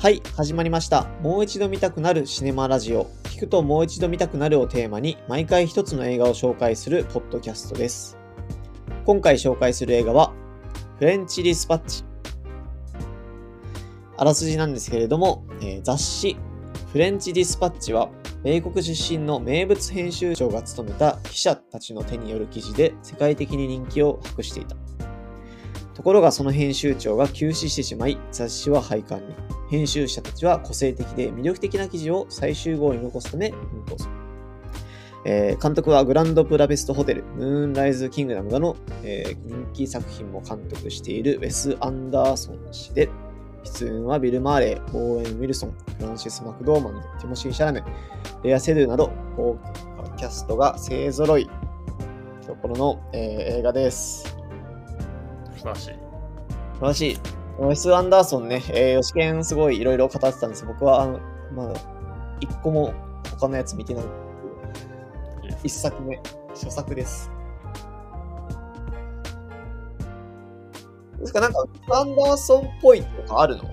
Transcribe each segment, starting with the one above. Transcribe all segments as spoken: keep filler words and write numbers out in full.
はい、始まりました。もう一度見たくなるシネマラジオ。聞くともう一度見たくなるをテーマに、毎回一つの映画を紹介するポッドキャストです。今回紹介する映画は、フレンチ・ディスパッチ。あらすじなんですけれども、えー、雑誌、フレンチ・ディスパッチは、米国出身の名物編集長が務めた記者たちの手による記事で世界的に人気を博していた。ところがその編集長が急死してしまい、雑誌は廃刊に。編集者たちは個性的で魅力的な記事を最終号に残すため奮闘する。えー、監督はグランドブダペストホテル、ムーンライズキングダムなどの、えー、人気作品も監督しているウェス・アンダーソン氏で、出演はビル・マーレー、オーウェン・ウィルソン、フランシス・マクドーマン、ティモシー・シャラメ、レア・セドゥなど豪華キャストが勢ぞろいところの、えー、映画です。素晴らしい。素晴らしい。ウェス・アンダーソンね、えー、吉見すごいいろいろ語ってたんです。僕はあのまあ一個も他のやつ見てない。一作目、初作です。ですからなんかアンダーソンっぽいとかあるの？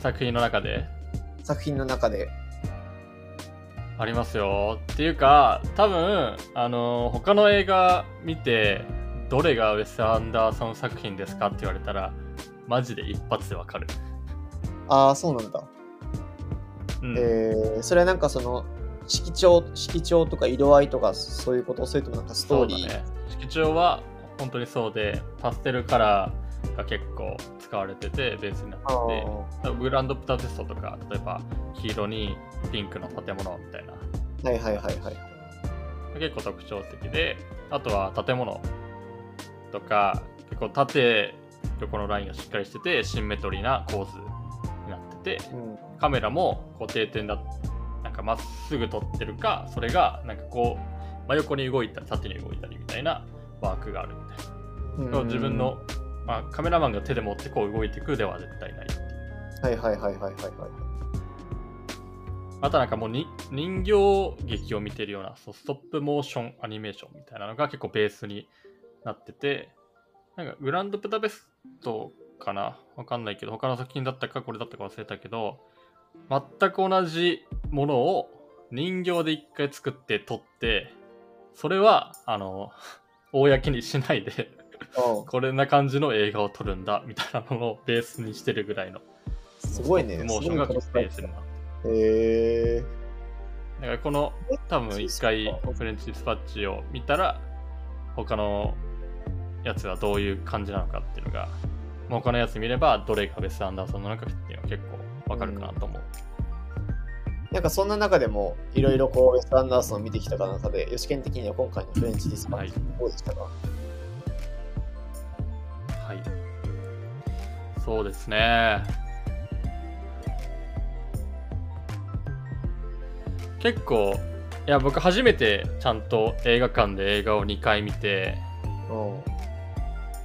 作品の中で？作品の中でありますよ。っていうか多分あの他の映画見てどれがウェス・アンダーソン作品ですかって言われたらマジで一発でわかる。ああそうなんだ。うん、えー、それはなんかその色調色調とか色合いとかそういうことをするとなんかストーリー。そうだね。色調は本当にそうでパステルカラーが結構使われててベースになっててグランドブダペストとか例えば黄色にピンクの建物みたいなはいはいはいはい結構特徴的であとは建物とか結構縦横のラインがしっかりしててシンメトリーな構図になってて、うん、カメラもこう定点だなんかまっすぐ撮ってるかそれがなんかこう真横に動いたり縦に動いたりみたいなワークがあるみたいな。自分の、まあ、カメラマンが手で持ってこう動いていくでは絶対ないっていう。はいはいはいはいはいはい。あとなんかもうに人形劇を見てるようなそうストップモーションアニメーションみたいなのが結構ベースになってて、なんかグランドブダペストかなわかんないけど他の作品だったかこれだったか忘れたけど、全く同じものを人形で一回作って撮って、それはあの公にしないでこれな感じの映画を撮るんだみたいなのをベースにしてるぐらいのすごいねモーションが決定してるなへえー、この多分一回フレンチディスパッチを見たら他のやつはどういう感じなのかっていうのが他のやつ見ればどれがウェス・アンダーソンの中っていうのは結構わかるかなと思う、うん、なんかそんな中でもいろいろこうウェス・アンダーソンを見てきた中で吉見的には今回のフレンチディスパッチどうでしたか？はい、はい、そうですね結構いや僕初めてちゃんと映画館で映画をにかい見て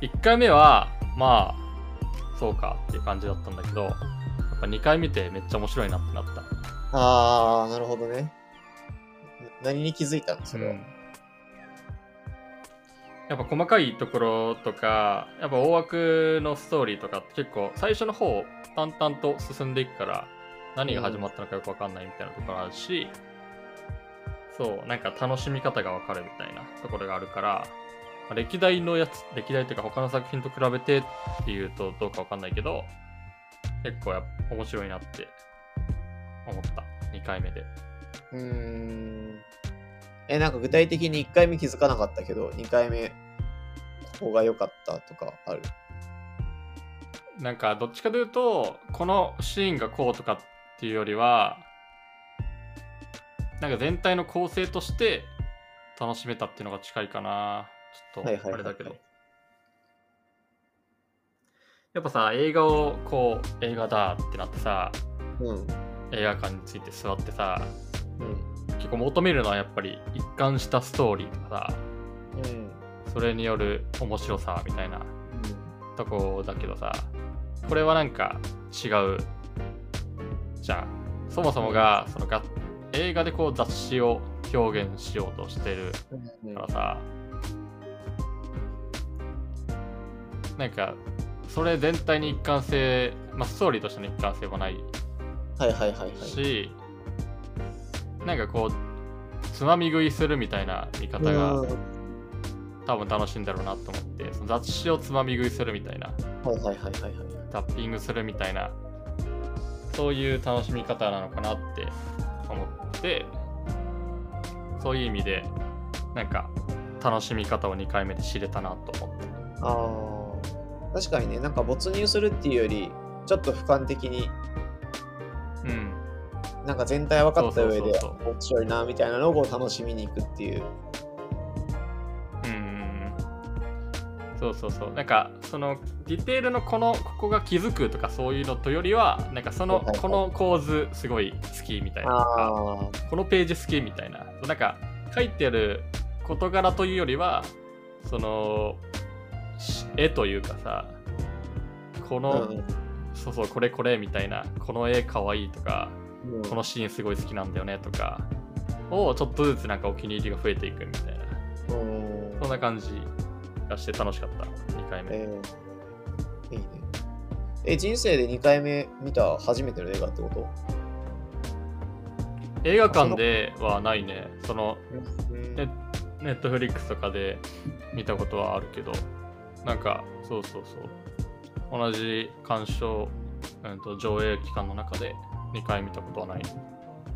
いっかいめはまあそうかっていう感じだったんだけどやっぱにかい見てめっちゃ面白いなってなったあーなるほどね何に気づいたのそれは、うん、やっぱ細かいところとかやっぱ大枠のストーリーとかって結構最初の方淡々と進んでいくから何が始まったのかよく分かんないみたいなところあるし、うん、そうなんか楽しみ方が分かるみたいなところがあるから、まあ、歴代のやつ歴代というか他の作品と比べてっていうとどうか分かんないけど結構やっぱ面白いなって思ったにかいめでうーんえなんか具体的にいっかいめ気づかなかったけどにかいめここが良かったとかあるなんかどっちかというとこのシーンがこうとかっていうよりはなんか全体の構成として楽しめたっていうのが近いかなちょっとあれだけど、はいはいはいはい、やっぱさ映画をこう映画だってなってさ、うん、映画館について座ってさ、うん、結構求めるのはやっぱり一貫したストーリーとかさ、うん、それによる面白さみたいな、うん、とこだけどさこれはなんか違うじゃあそもそもがそのが映画でこう雑誌を表現しようとしてるからさ、うん、なんかそれ全体に一貫性まあ、ストーリーとしての一貫性もないし、はいはいはいはい、なんかこうつまみ食いするみたいな見方が多分楽しいんだろうなと思って、その雑誌をつまみ食いするみたいな、はいはいはいはいはい、タッピングするみたいな、そういう楽しみ方なのかなって思って、そういう意味でなんか楽しみ方をにかいめで知れたなと思って、ああ確かにね、なんか没入するっていうよりちょっと俯瞰的に、うん、なんか全体分かった上で面白いなみたいなのを楽しみに行くっていう、うん、そうそうそう、なんかそのディテールのこのここが気づくとかそういうのとよりは、なんかその、はいはいはい、この構図すごい好きみたいな、あこのページ好きみたいな、なんか書いてある事柄というよりはその絵というかさ、この、うん、そうそうこれこれみたいな、この絵かわいいとか、うん、このシーンすごい好きなんだよねとかをちょっとずつなんかお気に入りが増えていくみたいな、うん、そんな感じがして楽しかったにかいめ、えー、いいねえ。人生でにかいめ見た初めての映画ってこと？映画館ではないね。その、うん、ネットフリックスとかで見たことはあるけど、なんかそうそうそう同じ鑑賞、うん、と上映期間の中でにかい見たことはない。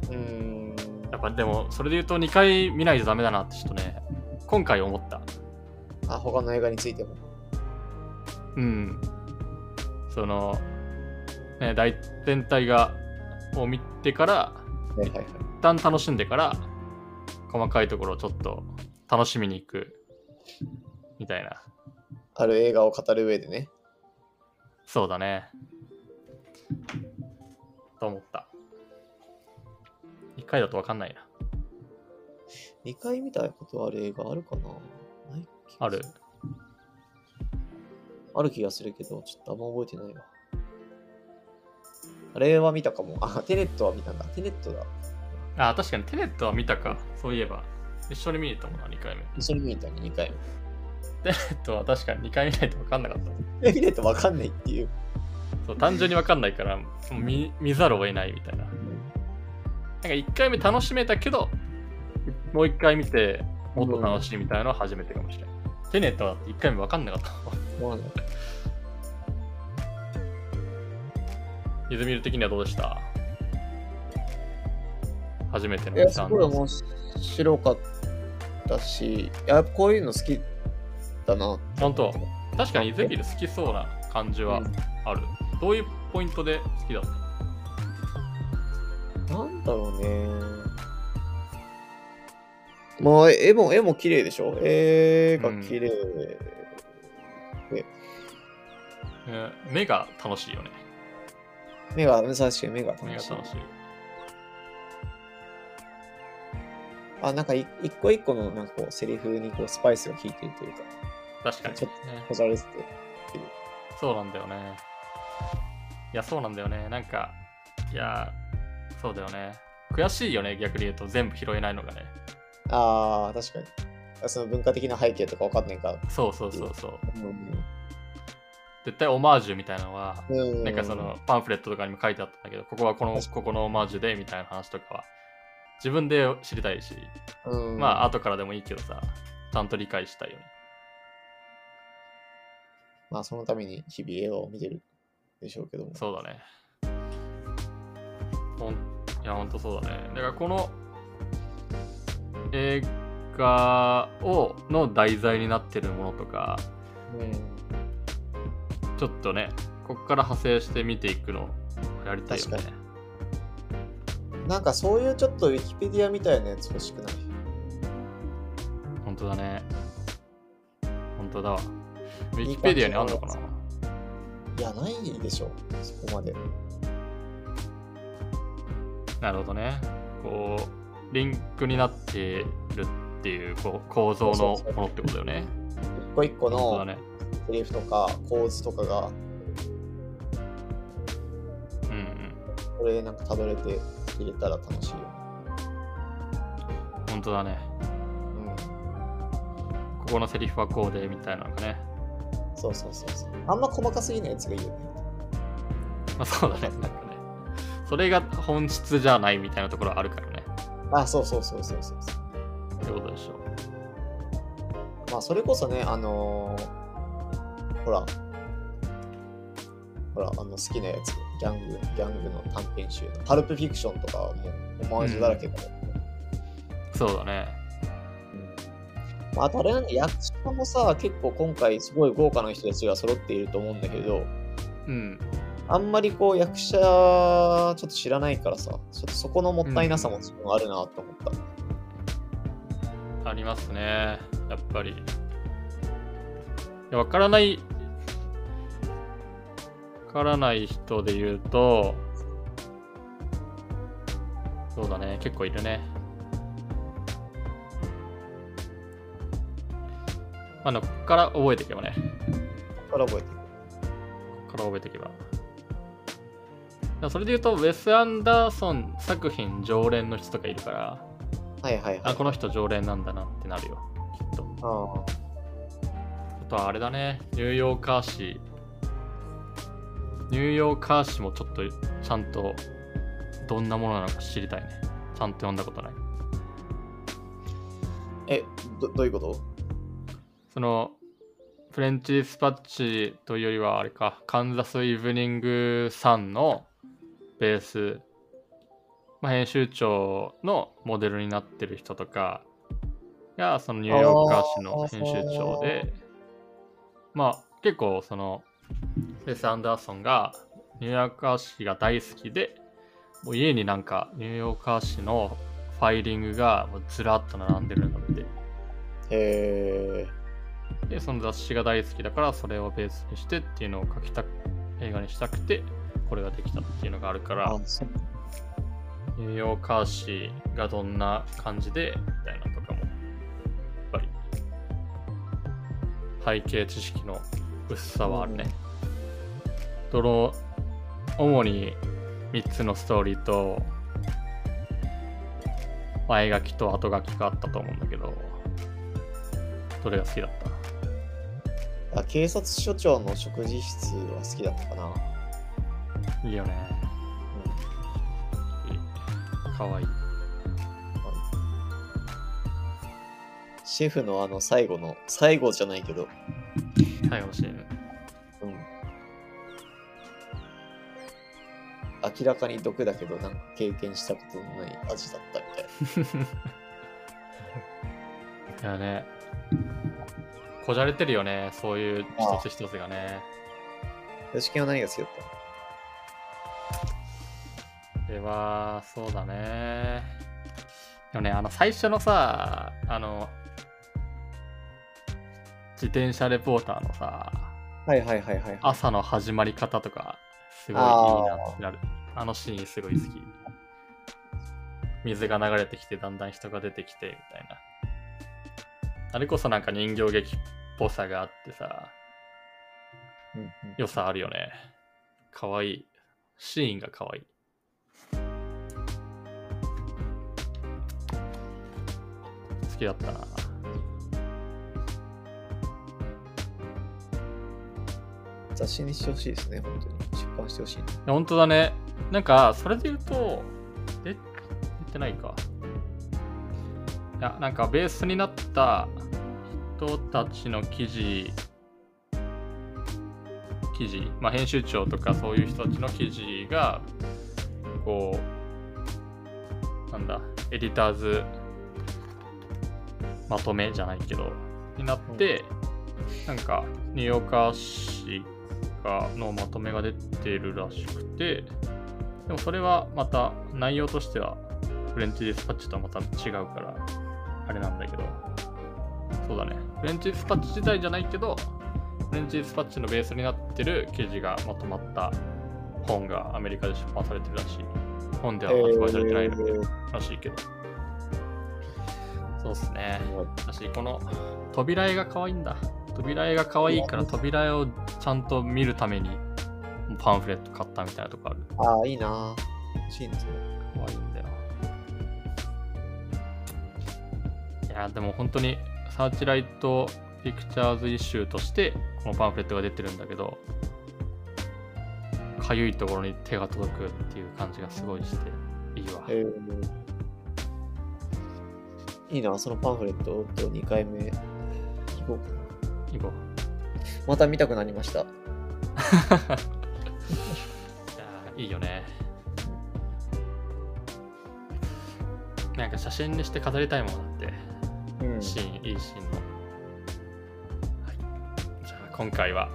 うーん、やっぱでもそれで言うとにかい見ないとダメだなってちょっとね今回思った。あ、他の映画についても、うん、そのね大全体がを見てから、はいはいはい、一旦楽しんでから細かいところをちょっと楽しみに行くみたいな、ある映画を語る上でね。そうだねと思った。いっかいだと分かんないな。にかい見たことある映画あるかな？ない気がする。あるある気がするけどちょっとあんま覚えてないわ。あれは見たかも。あ、テネットは見たんだ。テネットだ。あ、確かにテネットは見たか。そういえば一緒に見に行ったもんな。にかいめ一緒に見に行ったね。にかいめテネットは確かににかい見ないと分かんなかった。見ないと分かんないっていう、そう単純に分かんないから見、見ざるを得ないみたいな、うん、なんかいっかいめ楽しめたけどもういっかい見てもっと楽しいみたいなのは初めてかもしれない、うん、テネットはいっかいめ分かんなかったゆずみる的にはどうでした？初めてのさんの。いや、すごい面白かったし、やっぱこういうの好きだな。本当、確かにイズミル好きそうな感じはある、うん、どういうポイントで好きだった？なんだろうね。まあ絵も絵も綺麗でしょ。絵が綺麗、うん、ね、目が楽しいよね。目が難しい。目が楽しい。目が楽しい。あ、なんか一個一個のなんかこうセリフにこうスパイスが効いてるというか、確かに、ね、ちょっとこざれてて、そうなんだよね。いや、そうなんだよね。なんか、いや、そうだよね。悔しいよね、逆に言うと全部拾えないのがね。ああ、確かに。その文化的な背景とか分かんないから。そうそうそうそう、うん、絶対オマージュみたいなのは、うん、なんかそのパンフレットとかにも書いてあったんだけど、ここはこのここのオマージュでみたいな話とかは自分で知りたいし、うん、まあ後からでもいいけどさ、ちゃんと理解したいよね。まあそのために日々映画を見てるでしょうけども。そうだね。ほん、いやほんとそうだね。だからこの映画をの題材になってるものとか、うん、ちょっとね、こっから派生して見ていくのをやりたいよね。確かに。なんかそういうちょっとウィキペディアみたいなやつ欲しくない？本当だね。本当だわ。ウィキペディアにあんのかな？いや、ないでしょ、そこまで。なるほどね。こうリンクになってるっていう、こう構造のものってことだよね。一個一個のセリフとか構図とかが、うんうん、これなんかたどれて入れたら楽しいよ。本当だね、うん、ここのセリフはこうでみたいなのがね。そうそうそうそう。あんま細かすぎないやつがいいよね。まあ、そうだね。なんかね、それが本質じゃないみたいなところあるからね。あ、そうそうそうそうそうそう。ってことでしょ。まあそれこそね、あのー、ほら、ほらあの好きなやつ、ギャングギャングの短編集のパルプフィクションとかはもうオマージュだらけだよね、うん。そうだね。まあ、あとあれなんで役者もさ、結構今回すごい豪華な人たちが揃っていると思うんだけど、うん、あんまりこう役者ちょっと知らないからさ、ちょっとそこのもったいなさもあるなと思った、うん、ありますね、やっぱり。いや、わからないわからない人で言うと、そうだね、結構いるね。まあ、ここから覚えていけばね。ここから覚えていけば。ここから覚えていけば。それで言うと、ウェス・アンダーソン作品常連の人とかいるから、はいはいはい、あ、この人常連なんだなってなるよ、きっと。あ, あとはあれだね、ニューヨーカー誌。ニューヨーカー誌もちょっとちゃんとどんなものなのか知りたいね。ちゃんと読んだことない。え、ど、どういうこと？そのフレンチディスパッチというよりはあれか、カンザスイブニングサンのベース、まあ、編集長のモデルになってる人とかがそのニューヨーカー誌の編集長で、まあ結構そのウェス・アンダーソンがニューヨーカー誌が大好きで、もう家になんかニューヨーカー誌のファイリングがもうずらっと並んでるんだって。へー。でその雑誌が大好きだから、それをベースにしてっていうのを書きたく、映画にしたくてこれができたっていうのがあるから、ニューヨーカー誌がどんな感じでみたいなとかもやっぱり背景知識の薄さはあるね。どの主にみっつのストーリーと前書きと後書きがあったと思うんだけど、どれが好きだった？警察署長の食事室は好きだったかな。いいよね、うん、かわいい。シェフのあの最後の最後じゃないけど最後のシェフ、うん、明らかに毒だけどなんか経験したことのない味だったみたいな。いやね、こじゃれてるよね、そういう一つ一つがね。よしきは何が好きだった？これはそうだね。でもね、あの最初のさ、あの自転車レポーターのさ、はいはいはいはい、朝の始まり方とかすごいいいなってなる。あのシーンすごい好き。水が流れてきて、だんだん人が出てきてみたいな。あれこそなんか人形劇っぽさがあってさ、うんうん、良さあるよね。かわいい。シーンがかわいい。好きだったな。雑誌にしてほしいですね、本当に。出版してほしい。本当だね。なんか、それで言うと、え、出てないか。いや、なんかベースになった人たちの記事、記事、まあ、編集長とかそういう人たちの記事がこうなんだ、エディターズまとめじゃないけどになって、なんかニューヨーカー誌のまとめが出てるらしくて、でもそれはまた内容としてはフレンチディスパッチとはまた違うから。あれなんだけど、そうだね、フレンチディスパッチ自体じゃないけど、フレンチディスパッチのベースになってる記事がまとまった本がアメリカで出版されてるらしい。本では発売されてないらしいけど、そうっすね。私この扉絵が可愛いんだ。扉絵が可愛いから、扉絵をちゃんと見るためにパンフレット買ったみたいなとこある。ああ、いいな。欲しいんですよ。可愛いんだよ。いや、でも本当にサーチライトピクチャーズイシューとしてこのパンフレットが出てるんだけど、かゆいところに手が届くっていう感じがすごいしていいわ。えー、いいな、そのパンフレットとにかいめ行こう。行こう。また見たくなりました。い, いいよね。なんか写真にして飾りたいものだって、うん、シーン、いいシーンの。はい、じゃあ今回は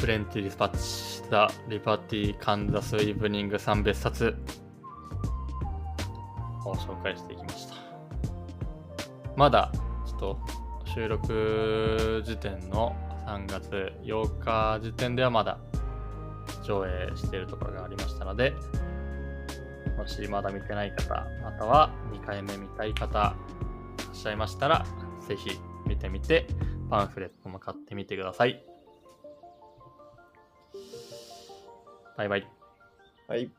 フレンティ・ディスパッチしたリパティ・カンザス・イブニングさんべっさつを紹介していきました。まだちょっと収録時点のさんがつようか時点ではまだ上映しているところがありましたので、もしまだ見てない方、またはにかいめ見たい方いらっしゃいましたら、ぜひ見てみてパンフレットも買ってみてください。バイバイ。はい。